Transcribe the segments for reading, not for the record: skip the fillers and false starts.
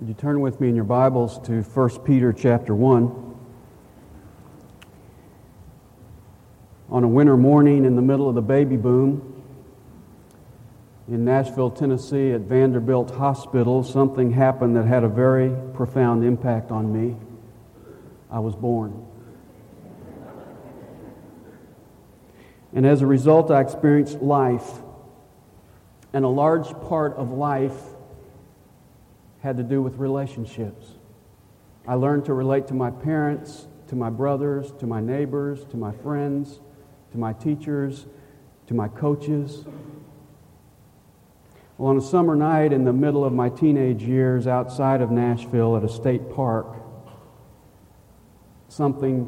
Would you turn with me in your Bibles to 1 Peter chapter 1? On a winter morning in the middle of the baby boom in Nashville, Tennessee at Vanderbilt Hospital, something happened that had a very profound impact on me. I was born. And as a result, I experienced life. And a large part of life had to do with relationships. I learned to relate to my parents, to my brothers, to my neighbors, to my friends, to my teachers, to my coaches. Well, on a summer night in the middle of my teenage years outside of Nashville at a state park, something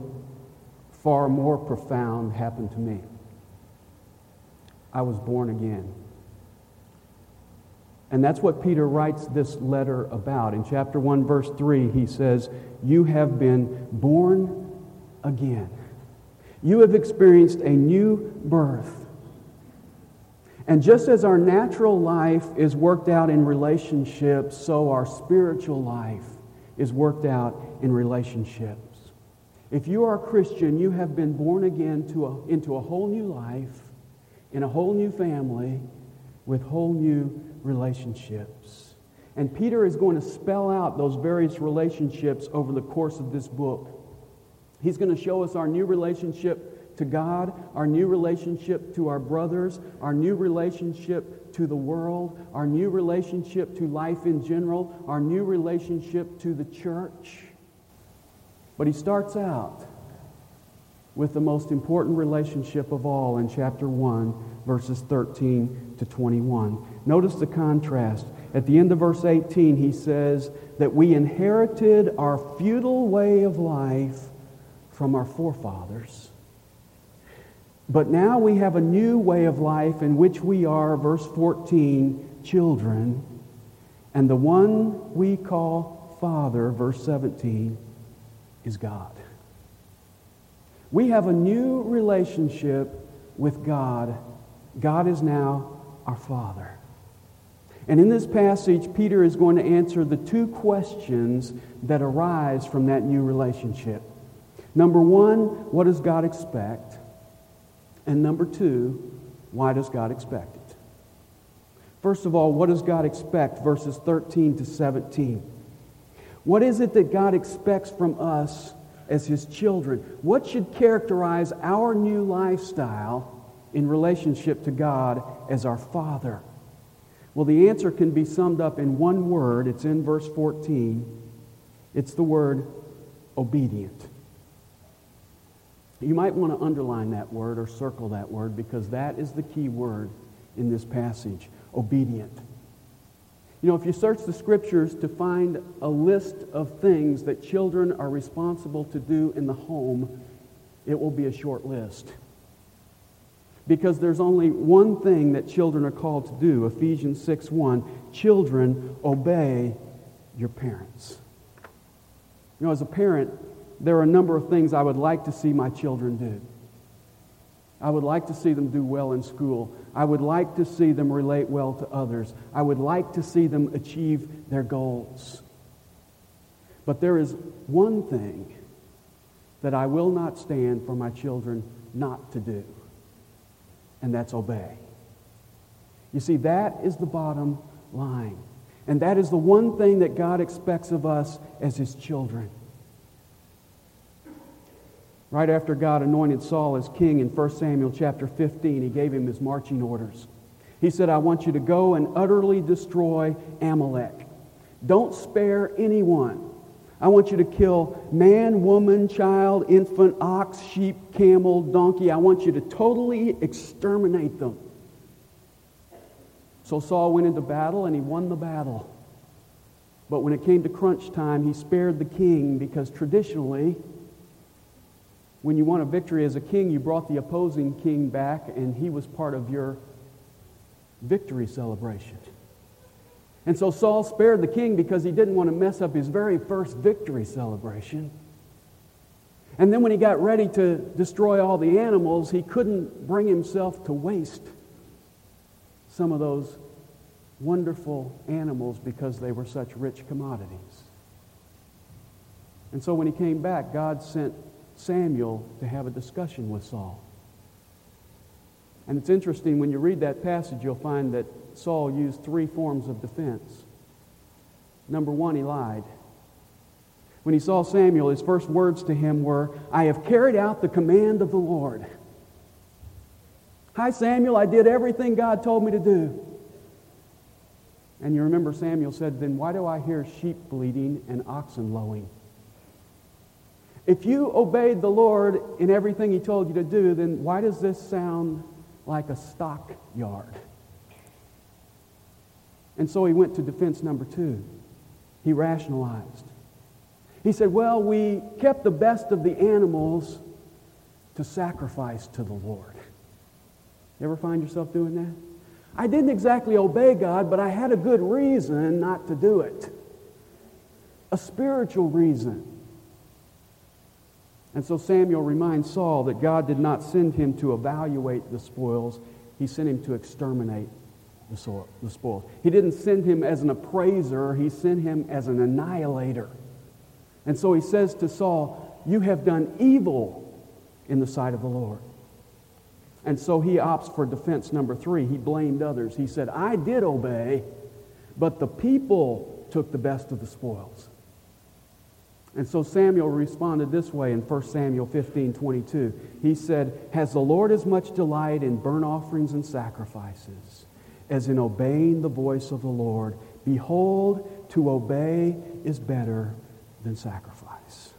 far more profound happened to me. I was born again. And that's what Peter writes this letter about. In chapter 1, verse 3, he says, "You have been born again. You have experienced a new birth." And just as our natural life is worked out in relationships, so our spiritual life is worked out in relationships. If you are a Christian, you have been born again into a whole new life, in a whole new family, with whole new relationships. And Peter is going to spell out those various relationships over the course of this book. He's going to show us our new relationship to God, our new relationship to our brothers, our new relationship to the world, our new relationship to life in general, our new relationship to the church. But he starts out with the most important relationship of all in chapter 1, verses 13 to 21. Notice the contrast. At the end of verse 18, he says that we inherited our feudal way of life from our forefathers. But now we have a new way of life in which we are, verse 14, children. And the one we call Father, verse 17, is God. We have a new relationship with God. God is now our Father. And in this passage, Peter is going to answer the two questions that arise from that new relationship. Number one, what does God expect? And number two, why does God expect it? First of all, what does God expect? Verses 13 to 17. What is it that God expects from us as His children? What should characterize our new lifestyle in relationship to God as our Father? Well, the answer can be summed up in one word. It's in verse 14. It's the word obedient. You might want to underline that word or circle that word, because that is the key word in this passage, obedient. You know, if you search the Scriptures to find a list of things that children are responsible to do in the home, it will be a short list. Because there's only one thing that children are called to do. Ephesians 6:1, children, obey your parents. You know, as a parent, there are a number of things I would like to see my children do. I would like to see them do well in school. I would like to see them relate well to others. I would like to see them achieve their goals. But there is one thing that I will not stand for my children not to do. And that's obey. You see, that is the bottom line. And that is the one thing that God expects of us as His children. Right after God anointed Saul as king in 1 Samuel chapter 15, He gave him his marching orders. He said, "I want you to go and utterly destroy Amalek. Don't spare anyone. I want you to kill man, woman, child, infant, ox, sheep, camel, donkey. I want you to totally exterminate them." So Saul went into battle and he won the battle. But when it came to crunch time, he spared the king, because traditionally, when you won a victory as a king, you brought the opposing king back and he was part of your victory celebration. And so Saul spared the king because he didn't want to mess up his very first victory celebration. And then when he got ready to destroy all the animals, he couldn't bring himself to waste some of those wonderful animals because they were such rich commodities. And so when he came back, God sent Samuel to have a discussion with Saul. And it's interesting, when you read that passage, you'll find that Saul used three forms of defense. Number one, he lied. When he saw Samuel, his first words to him were, "I have carried out the command of the Lord." "Hi, Samuel, I did everything God told me to do." And you remember Samuel said, "Then why do I hear sheep bleating and oxen lowing? If you obeyed the Lord in everything he told you to do, then why does this sound like a stockyard?" And so he went to defense number two. He rationalized. He said, "Well, we kept the best of the animals to sacrifice to the Lord." You ever find yourself doing that? "I didn't exactly obey God, but I had a good reason not to do it. A spiritual reason." And so Samuel reminds Saul that God did not send him to evaluate the spoils. He sent him to exterminate the spoils. He didn't send him as an appraiser. He sent him as an annihilator. And so he says to Saul, "You have done evil in the sight of the Lord." And so he opts for defense number three. He blamed others. He said, "I did obey, but the people took the best of the spoils." And so Samuel responded this way in 1 Samuel 15:22. He said, "Has the Lord as much delight in burnt offerings and sacrifices as in obeying the voice of the Lord? Behold, to obey is better than sacrifice."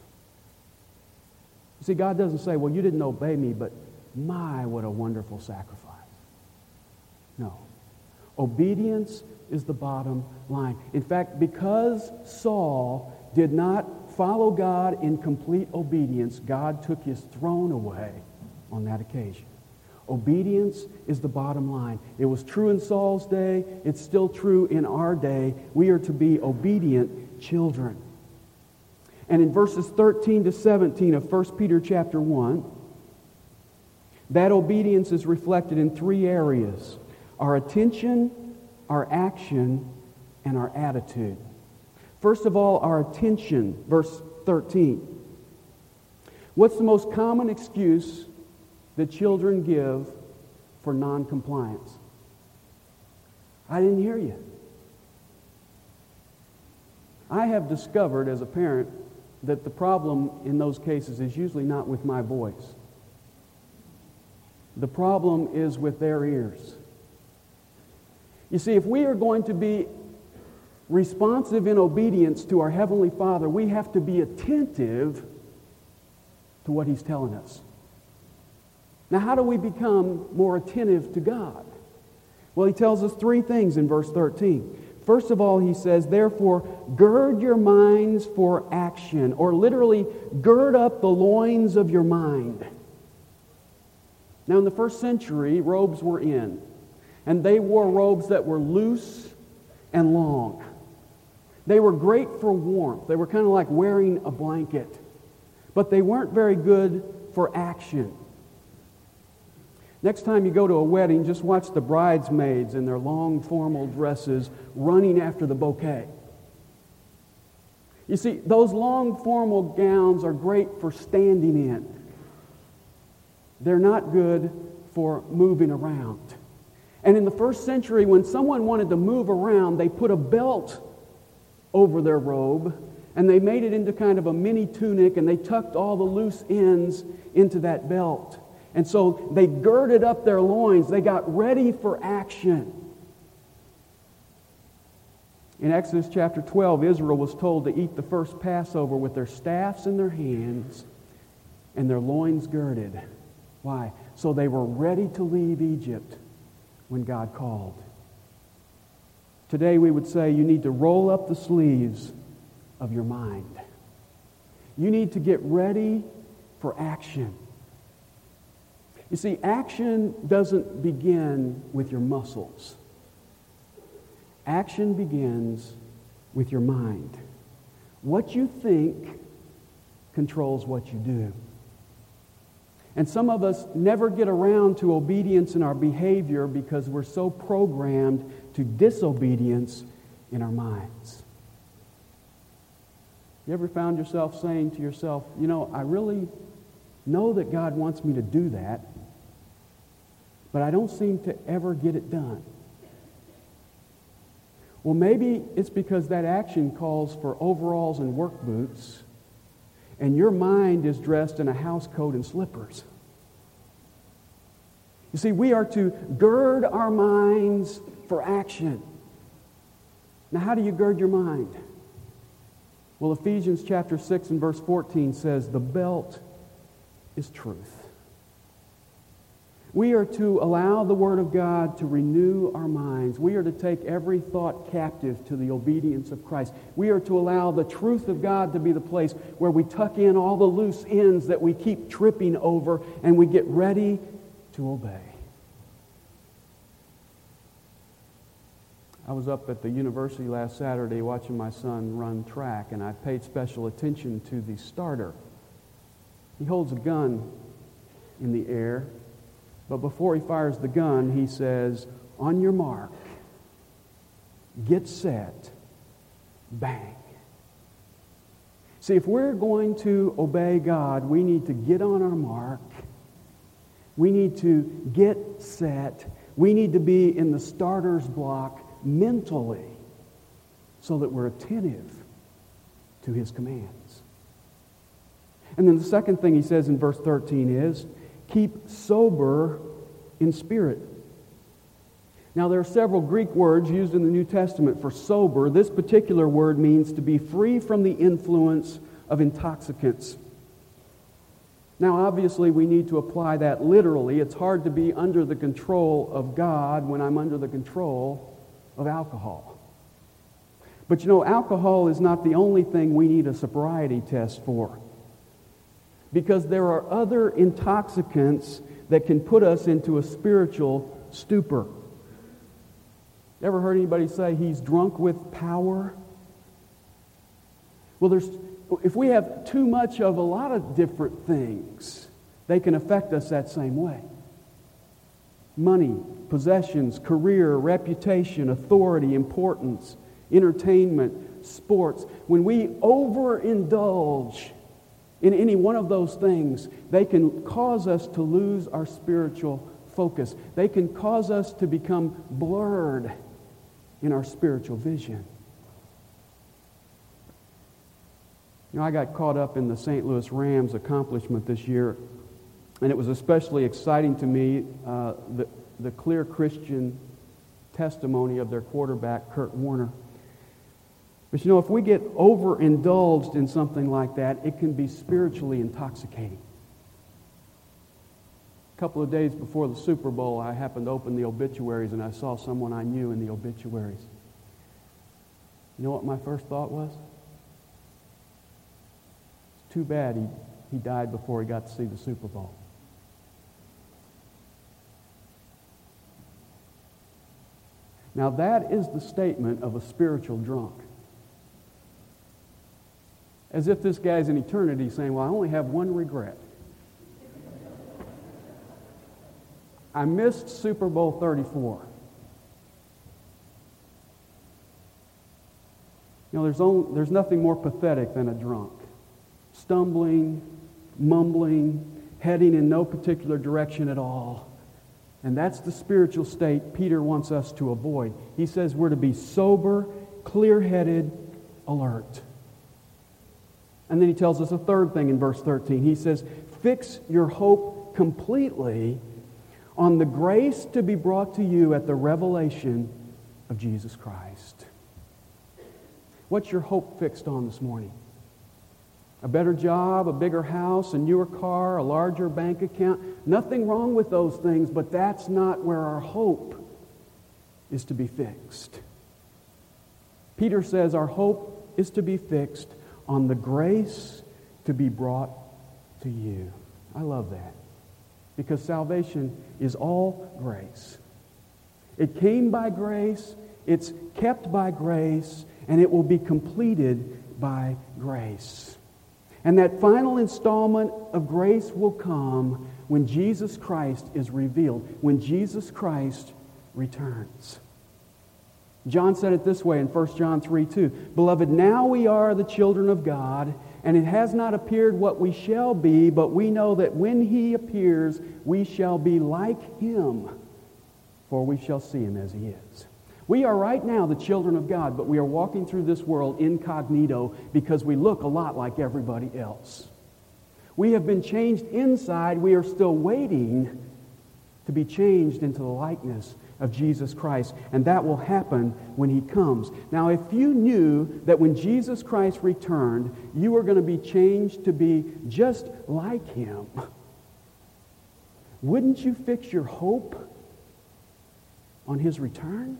You see, God doesn't say, "Well, you didn't obey me, but my, what a wonderful sacrifice." No. Obedience is the bottom line. In fact, because Saul did not follow God in complete obedience, God took his throne away on that occasion. Obedience is the bottom line. It was true in Saul's day. It's still true in our day. We are to be obedient children. And in verses 13 to 17 of 1 Peter chapter 1, that obedience is reflected in three areas: our attention, our action, and our attitude. First of all, our attention, verse 13. What's the most common excuse that children give for noncompliance? "I didn't hear you." I have discovered as a parent that the problem in those cases is usually not with my voice. The problem is with their ears. You see, if we are going to be responsive in obedience to our Heavenly Father, we have to be attentive to what He's telling us. Now, how do we become more attentive to God? Well, He tells us three things in verse 13. First of all, He says, "Therefore, gird your minds for action," or literally, "gird up the loins of your mind." Now, in the first century, robes were in, and they wore robes that were loose and long. They were great for warmth. They were kind of like wearing a blanket, but they weren't very good for action. Next time you go to a wedding, just watch the bridesmaids in their long formal dresses running after the bouquet. You see, those long formal gowns are great for standing in. They're not good for moving around. And in the first century, when someone wanted to move around, they put a belt over their robe, and they made it into kind of a mini tunic, and they tucked all the loose ends into that belt. And so they girded up their loins. They got ready for action. In Exodus chapter 12, Israel was told to eat the first Passover with their staffs in their hands and their loins girded. Why? So they were ready to leave Egypt when God called. Today we would say you need to roll up the sleeves of your mind. You need to get ready for action. You see, action doesn't begin with your muscles. Action begins with your mind. What you think controls what you do. And some of us never get around to obedience in our behavior because we're so programmed to disobedience in our minds. You ever found yourself saying to yourself, you know, I really know that God wants me to do that, but I don't seem to ever get it done. Well, maybe it's because that action calls for overalls and work boots, and your mind is dressed in a house coat and slippers. You see, we are to gird our minds for action. Now, how do you gird your mind? Well, Ephesians chapter 6 and verse 14 says, the belt is truth. We are to allow the Word of God to renew our minds. We are to take every thought captive to the obedience of Christ. We are to allow the truth of God to be the place where we tuck in all the loose ends that we keep tripping over, and we get ready to obey. I was up at the university last Saturday watching my son run track, and I paid special attention to the starter. He holds a gun in the air, but before he fires the gun, he says, on your mark, get set, bang. See, if we're going to obey God, we need to get on our mark. We need to get set. We need to be in the starter's block mentally so that we're attentive to his commands. And then the second thing he says in verse 13 is, keep sober in spirit. Now, there are several Greek words used in the New Testament for sober. This particular word means to be free from the influence of intoxicants. Now, obviously, we need to apply that literally. It's hard to be under the control of God when I'm under the control of alcohol. But you know, alcohol is not the only thing we need a sobriety test for, because there are other intoxicants that can put us into a spiritual stupor. Ever heard anybody say he's drunk with power? Well, if we have too much of a lot of different things, they can affect us that same way. Money, possessions, career, reputation, authority, importance, entertainment, sports. When we overindulge in any one of those things, they can cause us to lose our spiritual focus. They can cause us to become blurred in our spiritual vision. You know, I got caught up in the St. Louis Rams accomplishment this year, and it was especially exciting to me, the clear Christian testimony of their quarterback, Kurt Warner. But you know, if we get overindulged in something like that, it can be spiritually intoxicating. A couple of days before the Super Bowl, I happened to open the obituaries, and I saw someone I knew in the obituaries. You know what my first thought was? It's too bad he died before he got to see the Super Bowl. Now, that is the statement of a spiritual drunk. As if this guy's in eternity saying, well, I only have one regret. I missed Super Bowl 34. You know, there's nothing more pathetic than a drunk. Stumbling, mumbling, heading in no particular direction at all. And that's the spiritual state Peter wants us to avoid. He says we're to be sober, clear-headed, alert. And then he tells us a third thing in verse 13. He says, fix your hope completely on the grace to be brought to you at the revelation of Jesus Christ. What's your hope fixed on this morning? A better job, a bigger house, a newer car, a larger bank account? Nothing wrong with those things, but that's not where our hope is to be fixed. Peter says our hope is to be fixed on the grace to be brought to you. I love that, because salvation is all grace. It came by grace, it's kept by grace, and it will be completed by grace. And that final installment of grace will come when Jesus Christ is revealed, when Jesus Christ returns. John said it this way in 1 John 3:2. Beloved, now we are the children of God, and it has not appeared what we shall be, but we know that when he appears, we shall be like him, for we shall see him as he is. We are right now the children of God, but we are walking through this world incognito because we look a lot like everybody else. We have been changed inside. We are still waiting to be changed into the likeness of Jesus Christ, and that will happen when he comes. Now, if you knew that when Jesus Christ returned, you were going to be changed to be just like him, wouldn't you fix your hope on his return?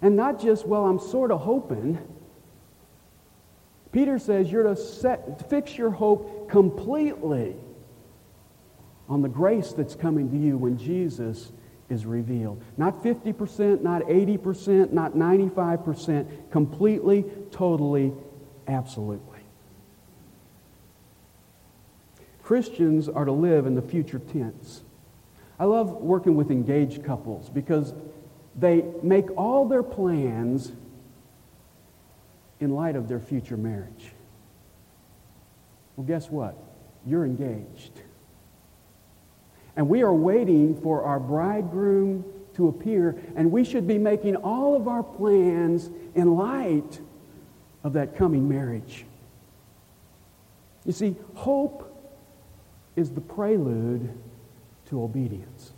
And not just, well, I'm sort of hoping. Peter says you're to fix your hope completely on the grace that's coming to you when Jesus is revealed. Not 50%, not 80%, not 95%, completely, totally, absolutely. Christians are to live in the future tense. I love working with engaged couples because they make all their plans in light of their future marriage. Well, guess what? You're engaged. And we are waiting for our bridegroom to appear, and we should be making all of our plans in light of that coming marriage. You see, hope is the prelude to obedience.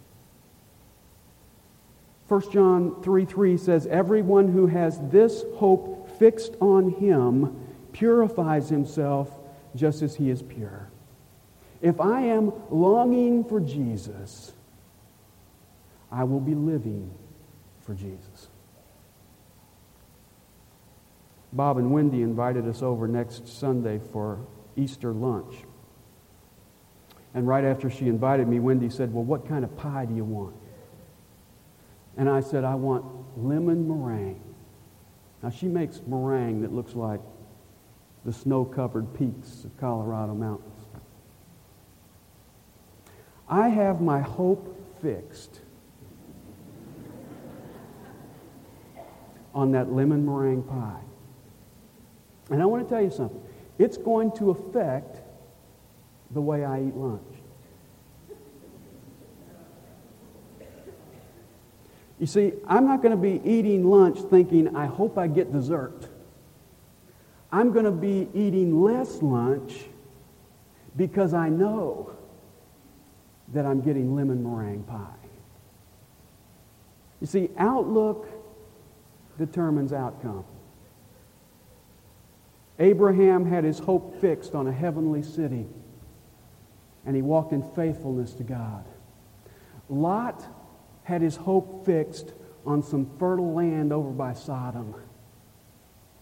1 John 3:3 says, everyone who has this hope fixed on him purifies himself just as he is pure. If I am longing for Jesus, I will be living for Jesus. Bob and Wendy invited us over next Sunday for Easter lunch. And right after she invited me, Wendy said, well, what kind of pie do you want? And I said, I want lemon meringue. Now, she makes meringue that looks like the snow-covered peaks of Colorado mountains. I have my hope fixed on that lemon meringue pie. And I want to tell you something. It's going to affect the way I eat lunch. You see, I'm not going to be eating lunch thinking, I hope I get dessert. I'm going to be eating less lunch because I know that I'm getting lemon meringue pie. You see, outlook determines outcome. Abraham had his hope fixed on a heavenly city, and he walked in faithfulness to God. Lot had his hope fixed on some fertile land over by Sodom,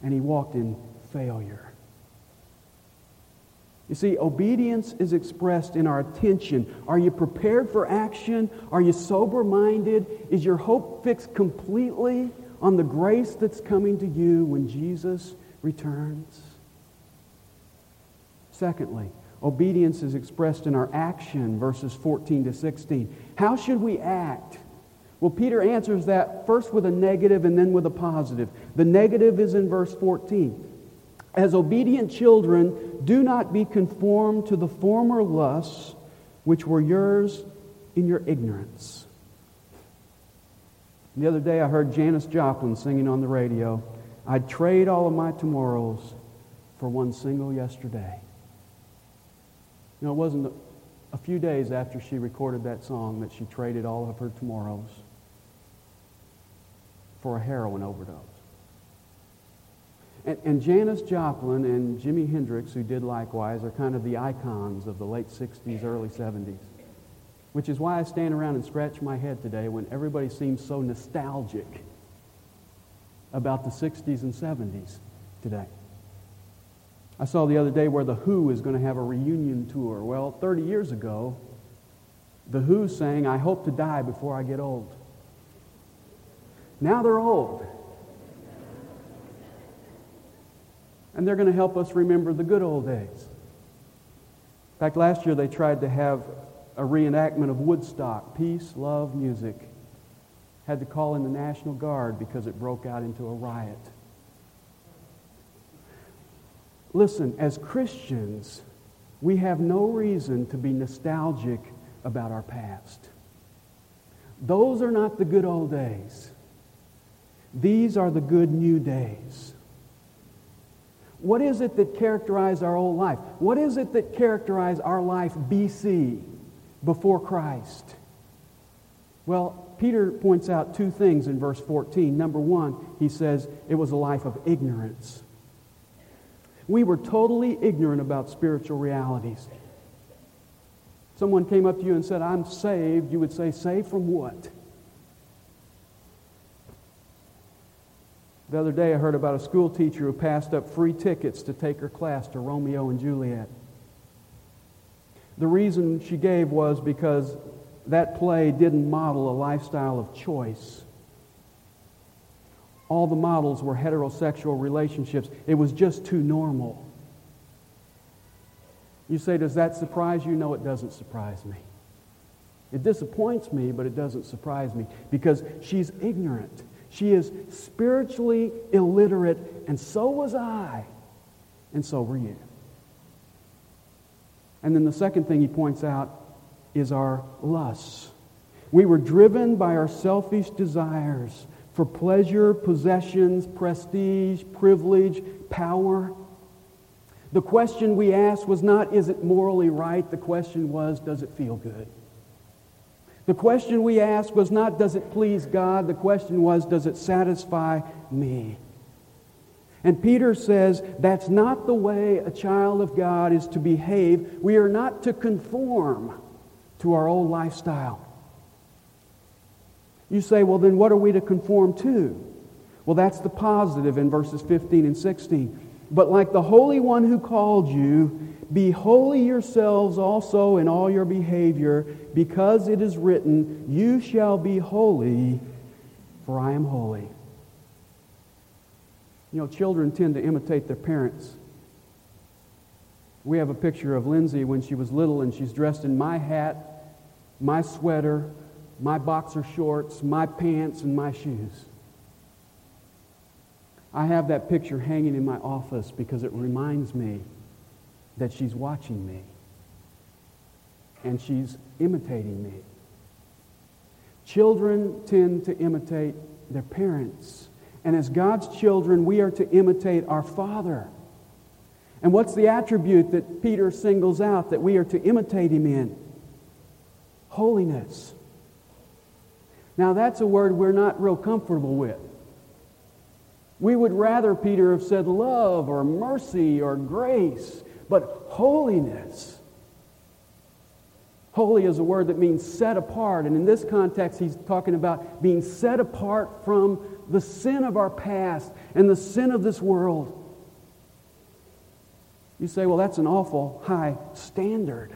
and he walked in failure. You see, obedience is expressed in our attention. Are you prepared for action? Are you sober-minded? Is your hope fixed completely on the grace that's coming to you when Jesus returns? Secondly, obedience is expressed in our action, verses 14 to 16. How should we act? Well, Peter answers that first with a negative and then with a positive. The negative is in verse 14. As obedient children, do not be conformed to the former lusts which were yours in your ignorance. The other day I heard Janis Joplin singing on the radio, I'd trade all of my tomorrows for one single yesterday. You know, it wasn't a few days after she recorded that song that she traded all of her tomorrows for a heroin overdose. And Janis Joplin and Jimi Hendrix, who did likewise, are kind of the icons of the late 60s, early 70s, which is why I stand around and scratch my head today when everybody seems so nostalgic about the 60s and 70s today. I saw the other day where The Who is going to have a reunion tour. Well, 30 years ago, The Who sang, I hope to die before I get old. Now they're old. And they're going to help us remember the good old days. In fact, last year they tried to have a reenactment of Woodstock, peace, love, music. had to call in the National Guard because it broke out into a riot. Listen, as Christians, we have no reason to be nostalgic about our past. Those are not the good old days. These are the good new days. What is it that characterized our old life? What is it that characterized our life BC, before Christ? Well, Peter points out two things in verse 14. Number one, he says, it was a life of ignorance. We were totally ignorant about spiritual realities. Someone came up to you and said, I'm saved. You would say, saved from what? The other day I heard about a school teacher who passed up free tickets to take her class to Romeo and Juliet. The reason she gave was because that play didn't model a lifestyle of choice. All the models were heterosexual relationships. It was just too normal. You say, does that surprise you? No, it doesn't surprise me. It disappoints me, but it doesn't surprise me because she's ignorant. She is spiritually illiterate, and so was I, and so were you. And then the second thing he points out is our lusts. We were driven by our selfish desires for pleasure, possessions, prestige, privilege, power. The question we asked was not, is it morally right? The question was, does it feel good? The question we asked was not, does it please God? The question was, does it satisfy me? And Peter says, that's not the way a child of God is to behave. We are not to conform to our old lifestyle. You say, well, then what are we to conform to? Well, that's the positive in verses 15 and 16. But like the Holy One who called you, be holy yourselves also in all your behavior, because it is written, you shall be holy, for I am holy. You know, children tend to imitate their parents. We have a picture of Lindsay when she was little, and she's dressed in my hat, my sweater, my boxer shorts, my pants, and my shoes. I have that picture hanging in my office because it reminds me that she's watching me and she's imitating me. Children tend to imitate their parents. And as God's children, we are to imitate our Father. And what's the attribute that Peter singles out that we are to imitate him in? Holiness. Now that's a word we're not real comfortable with. We would rather Peter have said love or mercy or grace, but holiness. Holy is a word that means set apart, and in this context he's talking about being set apart from the sin of our past and the sin of this world. You say, well, that's an awful high standard.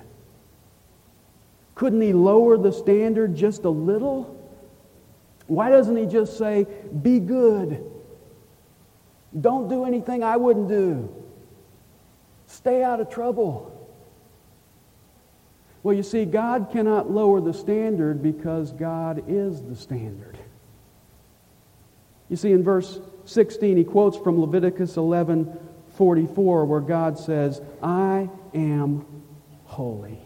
Couldn't he lower the standard just a little? Why doesn't he just say, be good? Don't do anything I wouldn't do. Stay out of trouble. Well, you see, God cannot lower the standard because God is the standard. You see, in verse 16, he quotes from Leviticus 11:44, where God says, I am holy.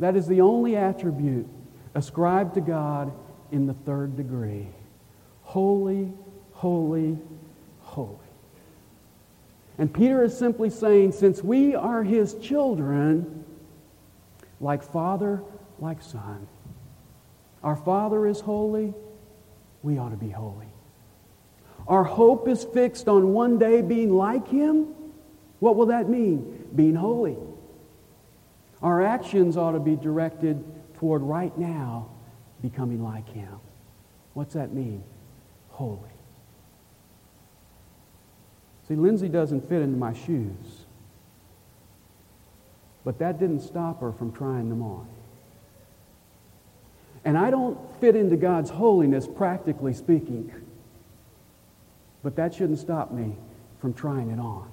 That is the only attribute ascribed to God in the third degree. Holy, holy, holy. And Peter is simply saying, since we are his children, like Father, like Son, our Father is holy, we ought to be holy. Our hope is fixed on one day being like him. What will that mean? Being holy. Our actions ought to be directed toward right now becoming like him. What's that mean? Holy. See, Lindsay doesn't fit into my shoes, but that didn't stop her from trying them on. And I don't fit into God's holiness, practically speaking, but that shouldn't stop me from trying it on.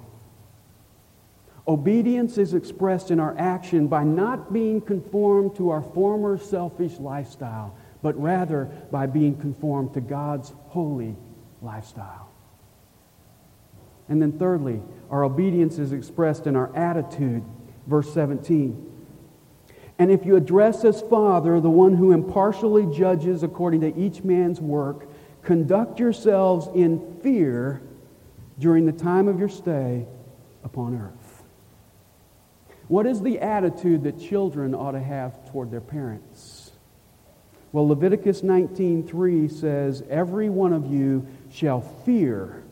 Obedience is expressed in our action by not being conformed to our former selfish lifestyle, but rather by being conformed to God's holy lifestyle. And then thirdly, our obedience is expressed in our attitude, verse 17. And if you address as Father, the one who impartially judges according to each man's work, conduct yourselves in fear during the time of your stay upon earth. What is the attitude that children ought to have toward their parents? Well, Leviticus 19:3 says, every one of you shall fear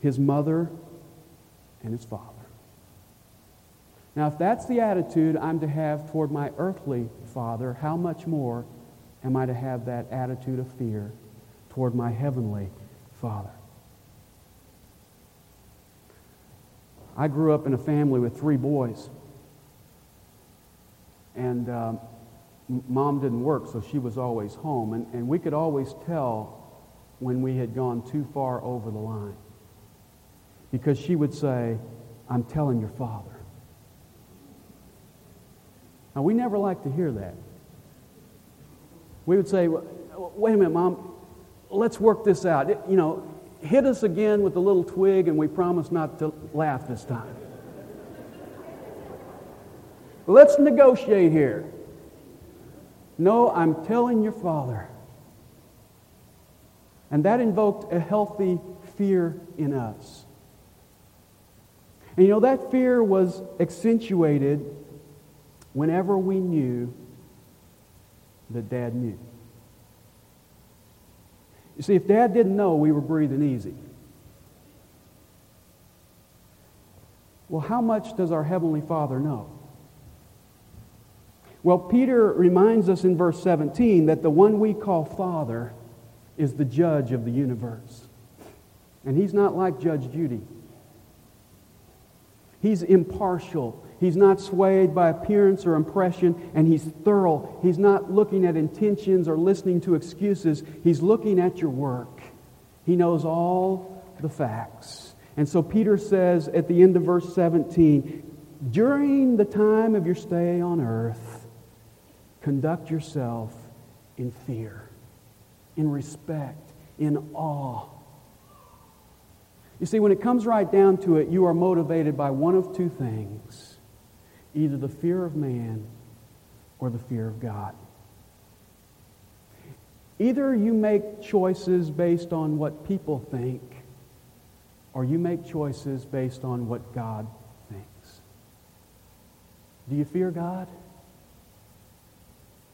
his mother and his father. Now, if that's the attitude I'm to have toward my earthly father, how much more am I to have that attitude of fear toward my heavenly Father? I grew up in a family with three boys. And Mom didn't work, so she was always home. And we could always tell when we had gone too far over the line. Because she would say, I'm telling your father. Now, we never like to hear that. We would say, wait a minute, Mom, let's work this out. Hit us again with a little twig, and we promise not to laugh this time. Let's negotiate here. No, I'm telling your father. And that invoked a healthy fear in us. And that fear was accentuated whenever we knew that Dad knew. You see, if Dad didn't know, we were breathing easy. Well, how much does our Heavenly Father know? Well, Peter reminds us in verse 17 that the one we call Father is the judge of the universe. And he's not like Judge Judy. He's impartial. He's not swayed by appearance or impression, and he's thorough. He's not looking at intentions or listening to excuses. He's looking at your work. He knows all the facts. And so Peter says at the end of verse 17, during the time of your stay on earth, conduct yourself in fear, in respect, in awe. You see, when it comes right down to it, you are motivated by one of two things. Either the fear of man or the fear of God. Either you make choices based on what people think, or you make choices based on what God thinks. Do you fear God?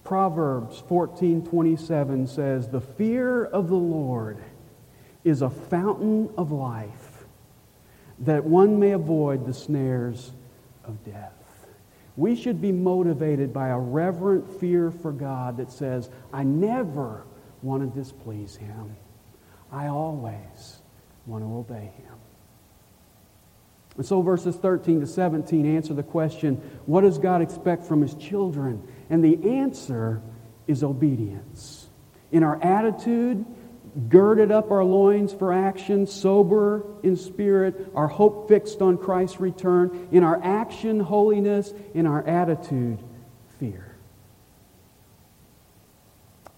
Proverbs 14:27 says, the fear of the Lord is a fountain of life, that one may avoid the snares of death. We should be motivated by a reverent fear for God that says, I never want to displease Him. I always want to obey Him. And so verses 13 to 17 answer the question, what does God expect from His children? And the answer is obedience. In our attitude, girded up our loins for action, sober in spirit, our hope fixed on Christ's return. In our action, holiness. In our attitude, fear.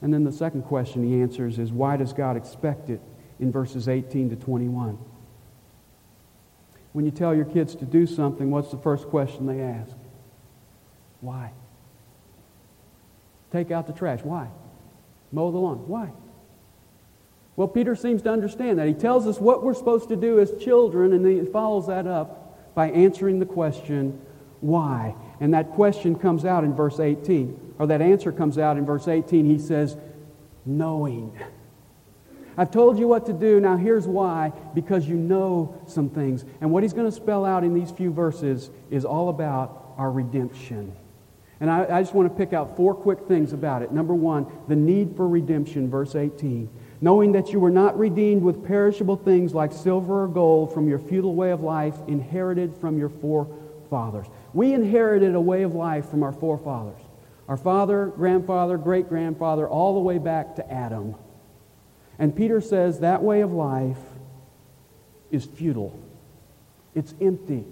And then the second question he answers is, why does God expect it in verses 18 to 21? When you tell your kids to do something, what's the first question they ask? Why? Take out the trash. Why? Mow the lawn. Why? Well, Peter seems to understand that. He tells us what we're supposed to do as children, and then he follows that up by answering the question, why? And that question comes out in verse 18, or that answer comes out in verse 18. He says, knowing. I've told you what to do, now here's why, because you know some things. And what he's going to spell out in these few verses is all about our redemption. And I just want to pick out four quick things about it. Number one, the need for redemption, verse 18. Knowing that you were not redeemed with perishable things like silver or gold from your futile way of life inherited from your forefathers. We inherited a way of life from our forefathers. Our father, grandfather, great-grandfather, all the way back to Adam. And Peter says that way of life is futile. It's empty.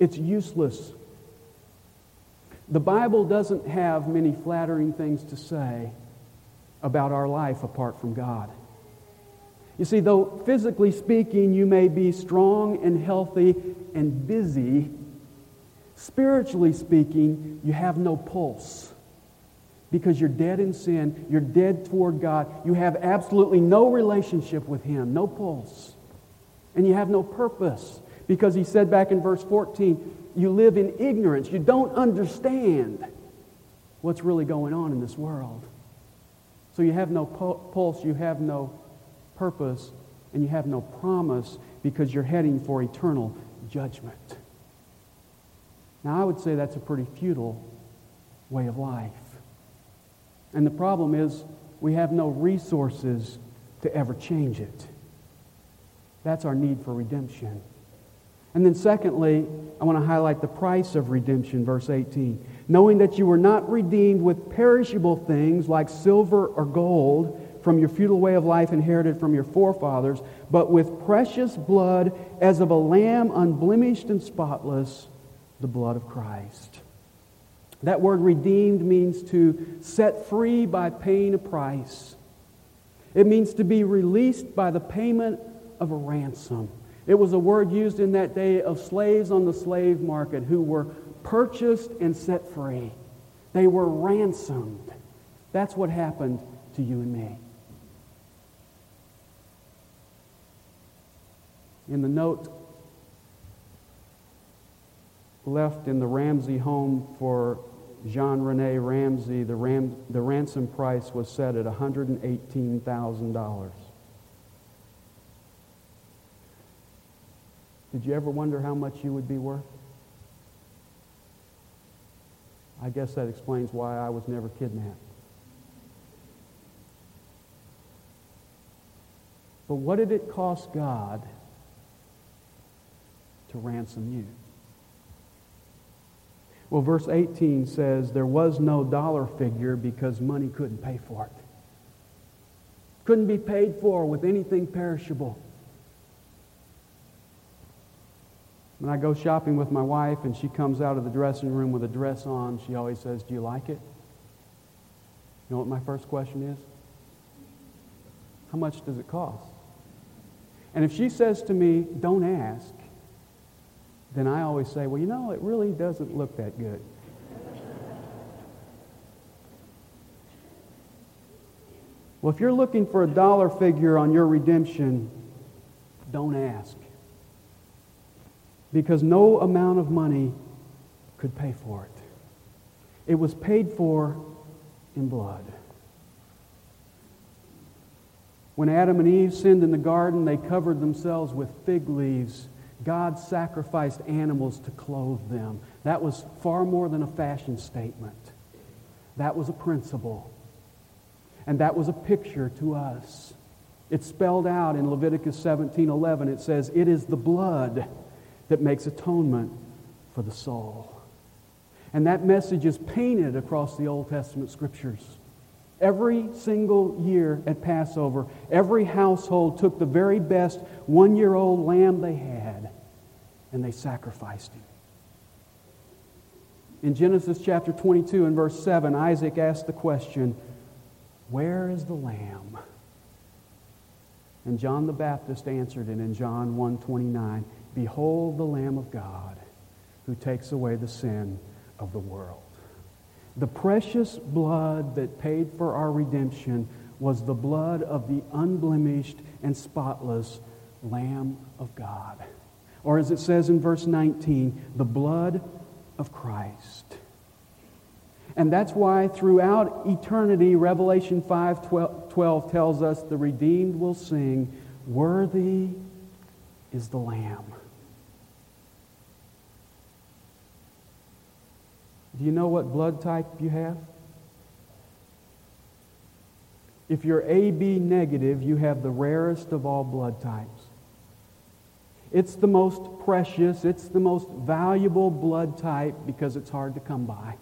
It's useless. The Bible doesn't have many flattering things to say about our life apart from God. You see, though physically speaking you may be strong and healthy and busy, spiritually speaking you have no pulse because you're dead in sin, you're dead toward God, you have absolutely no relationship with Him, no pulse, and you have no purpose because He said back in verse 14, you live in ignorance, you don't understand what's really going on in this world. So you have no pulse, you have no purpose, and you have no promise because you're heading for eternal judgment. Now, I would say that's a pretty futile way of life. And the problem is we have no resources to ever change it. That's our need for redemption. And then secondly, I want to highlight the price of redemption, verse 18. Knowing that you were not redeemed with perishable things like silver or gold from your futile way of life inherited from your forefathers, but with precious blood as of a lamb unblemished and spotless, the blood of Christ. That word redeemed means to set free by paying a price. It means to be released by the payment of a ransom. It was a word used in that day of slaves on the slave market who were purchased and set free. They were ransomed. That's what happened to you and me. In the note left in the Ramsey home for Jean-René Ramsey, the ransom price was set at $118,000. Did you ever wonder how much you would be worth? I guess that explains why I was never kidnapped. But what did it cost God to ransom you? Well, verse 18 says there was no dollar figure because money couldn't pay for it. Couldn't be paid for with anything perishable. When I go shopping with my wife and she comes out of the dressing room with a dress on, she always says, "Do you like it?" You know what my first question is? How much does it cost? And if she says to me, "Don't ask," then I always say, "Well, you know, it really doesn't look that good." Well, if you're looking for a dollar figure on your redemption, don't ask. Because no amount of money could pay for it. It was paid for in blood. When Adam and Eve sinned in the garden, they covered themselves with fig leaves. God sacrificed animals to clothe them. That was far more than a fashion statement. That was a principle. And that was a picture to us. It's spelled out in Leviticus 17:11. It says, "It is the blood that makes atonement for the soul." And that message is painted across the Old Testament Scriptures. Every single year at Passover, every household took the very best one-year-old lamb they had, and they sacrificed him. In Genesis chapter 22 and verse 7, Isaac asked the question, "Where is the lamb?" And John the Baptist answered it in John 1:29, "Behold the Lamb of God who takes away the sin of the world." The precious blood that paid for our redemption was the blood of the unblemished and spotless Lamb of God. Or as it says in verse 19, the blood of Christ. And that's why throughout eternity, Revelation 5:12 tells us the redeemed will sing, "Worthy is the Lamb." Do you know what blood type you have? If you're AB negative, you have the rarest of all blood types. It's the most precious, it's the most valuable blood type because it's hard to come by.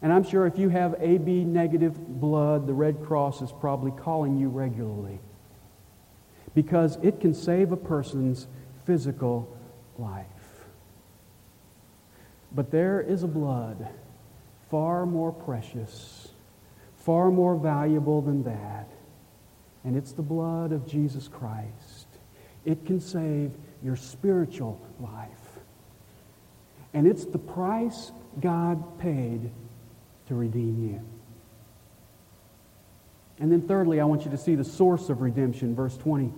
And I'm sure if you have AB negative blood, the Red Cross is probably calling you regularly because it can save a person's physical life. But there is a blood far more precious, far more valuable than that, and it's the blood of Jesus Christ. It can save your spiritual life. And it's the price God paid to redeem you. And then thirdly, I want you to see the source of redemption, verse 20.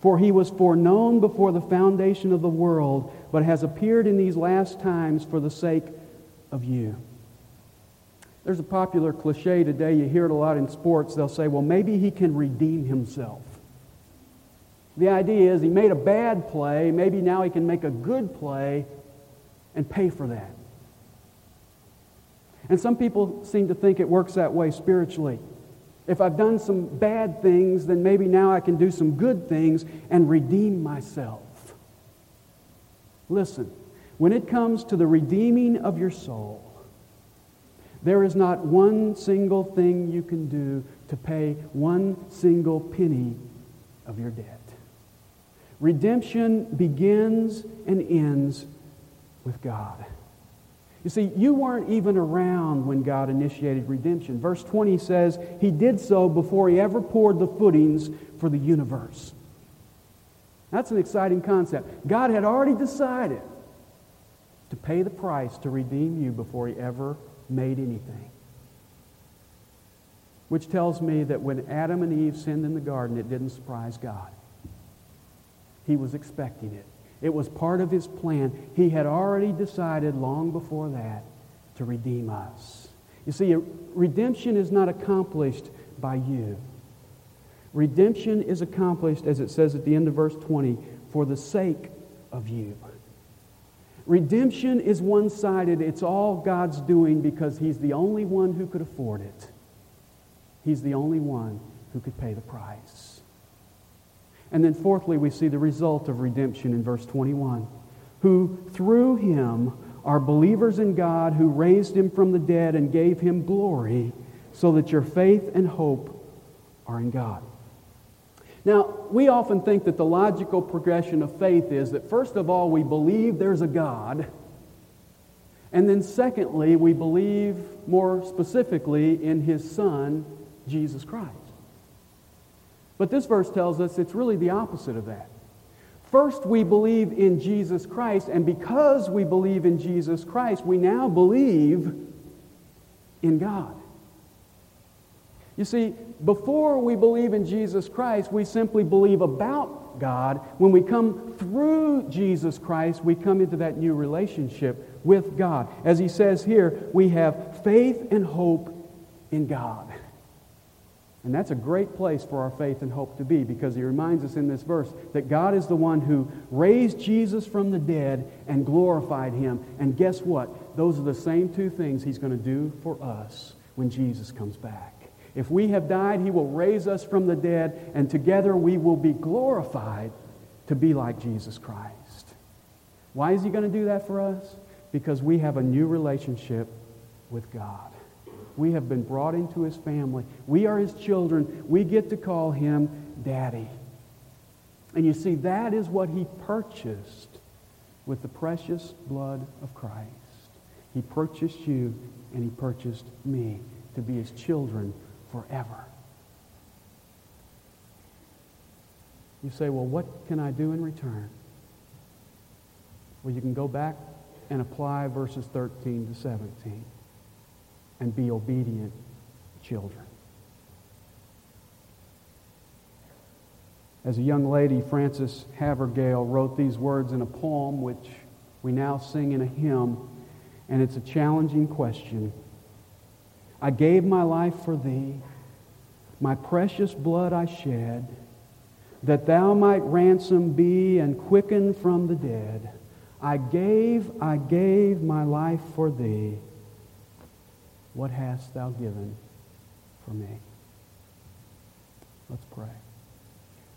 For he was foreknown before the foundation of the world, but has appeared in these last times for the sake of you. There's a popular cliche today, you hear it a lot in sports, they'll say, well, maybe he can redeem himself. The idea is he made a bad play, maybe now he can make a good play and pay for that. And some people seem to think it works that way spiritually. If I've done some bad things, then maybe now I can do some good things and redeem myself. Listen, when it comes to the redeeming of your soul, there is not one single thing you can do to pay one single penny of your debt. Redemption begins and ends with God. You see, you weren't even around when God initiated redemption. Verse 20 says, he did so before he ever poured the footings for the universe. That's an exciting concept. God had already decided to pay the price to redeem you before he ever made anything. Which tells me that when Adam and Eve sinned in the garden, it didn't surprise God. He was expecting it. It was part of his plan. He had already decided long before that to redeem us. You see, redemption is not accomplished by you. Redemption is accomplished, as it says at the end of verse 20, for the sake of you. Redemption is one-sided. It's all God's doing because he's the only one who could afford it. He's the only one who could pay the price. And then fourthly, we see the result of redemption in verse 21. Who through him are believers in God, who raised him from the dead and gave him glory, so that your faith and hope are in God. Now, we often think that the logical progression of faith is that first of all, we believe there's a God. And then secondly, we believe more specifically in his Son, Jesus Christ. But this verse tells us it's really the opposite of that. First, we believe in Jesus Christ, and because we believe in Jesus Christ, we now believe in God. You see, before we believe in Jesus Christ, we simply believe about God. When we come through Jesus Christ, we come into that new relationship with God. As he says here, we have faith and hope in God. And that's a great place for our faith and hope to be, because he reminds us in this verse that God is the one who raised Jesus from the dead and glorified him. And guess what? Those are the same two things he's going to do for us when Jesus comes back. If we have died, he will raise us from the dead, and together we will be glorified to be like Jesus Christ. Why is he going to do that for us? Because we have a new relationship with God. We have been brought into his family. We are his children. We get to call him Daddy. And you see, that is what he purchased with the precious blood of Christ. He purchased you and he purchased me to be his children forever. You say, well, what can I do in return? Well, you can go back and apply verses 13 to 17. And be obedient children. As a young lady, Frances Havergal wrote these words in a poem which we now sing in a hymn, and it's a challenging question. I gave my life for thee, my precious blood I shed, that thou might ransom be and quicken from the dead. I gave my life for thee. What hast thou given for me? Let's pray.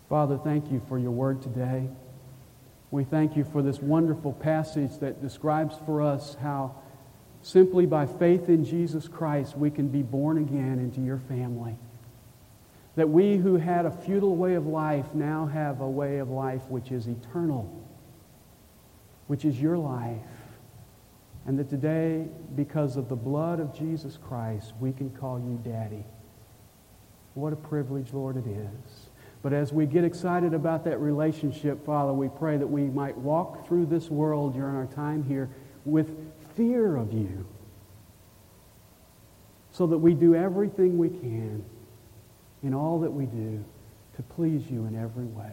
Father, thank you for your word today. We thank you for this wonderful passage that describes for us how simply by faith in Jesus Christ we can be born again into your family. That we who had a futile way of life now have a way of life which is eternal, which is your life, And that today, because of the blood of Jesus Christ, we can call you Daddy. What a privilege, Lord, it is. But as we get excited about that relationship, Father, we pray that we might walk through this world during our time here with fear of you, so that we do everything we can in all that we do to please you in every way.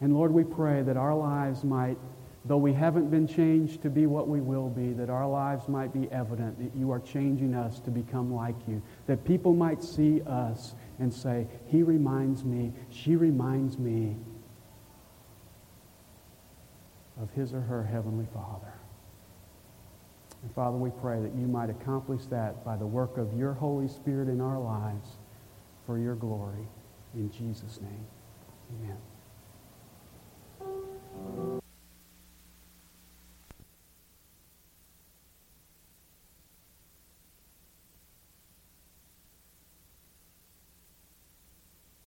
And Lord, we pray that our lives might, though we haven't been changed to be what we will be, that our lives might be evident that you are changing us to become like you, that people might see us and say, he reminds me, she reminds me of his or her Heavenly Father. And Father, we pray that you might accomplish that by the work of your Holy Spirit in our lives for your glory. In Jesus' name, amen.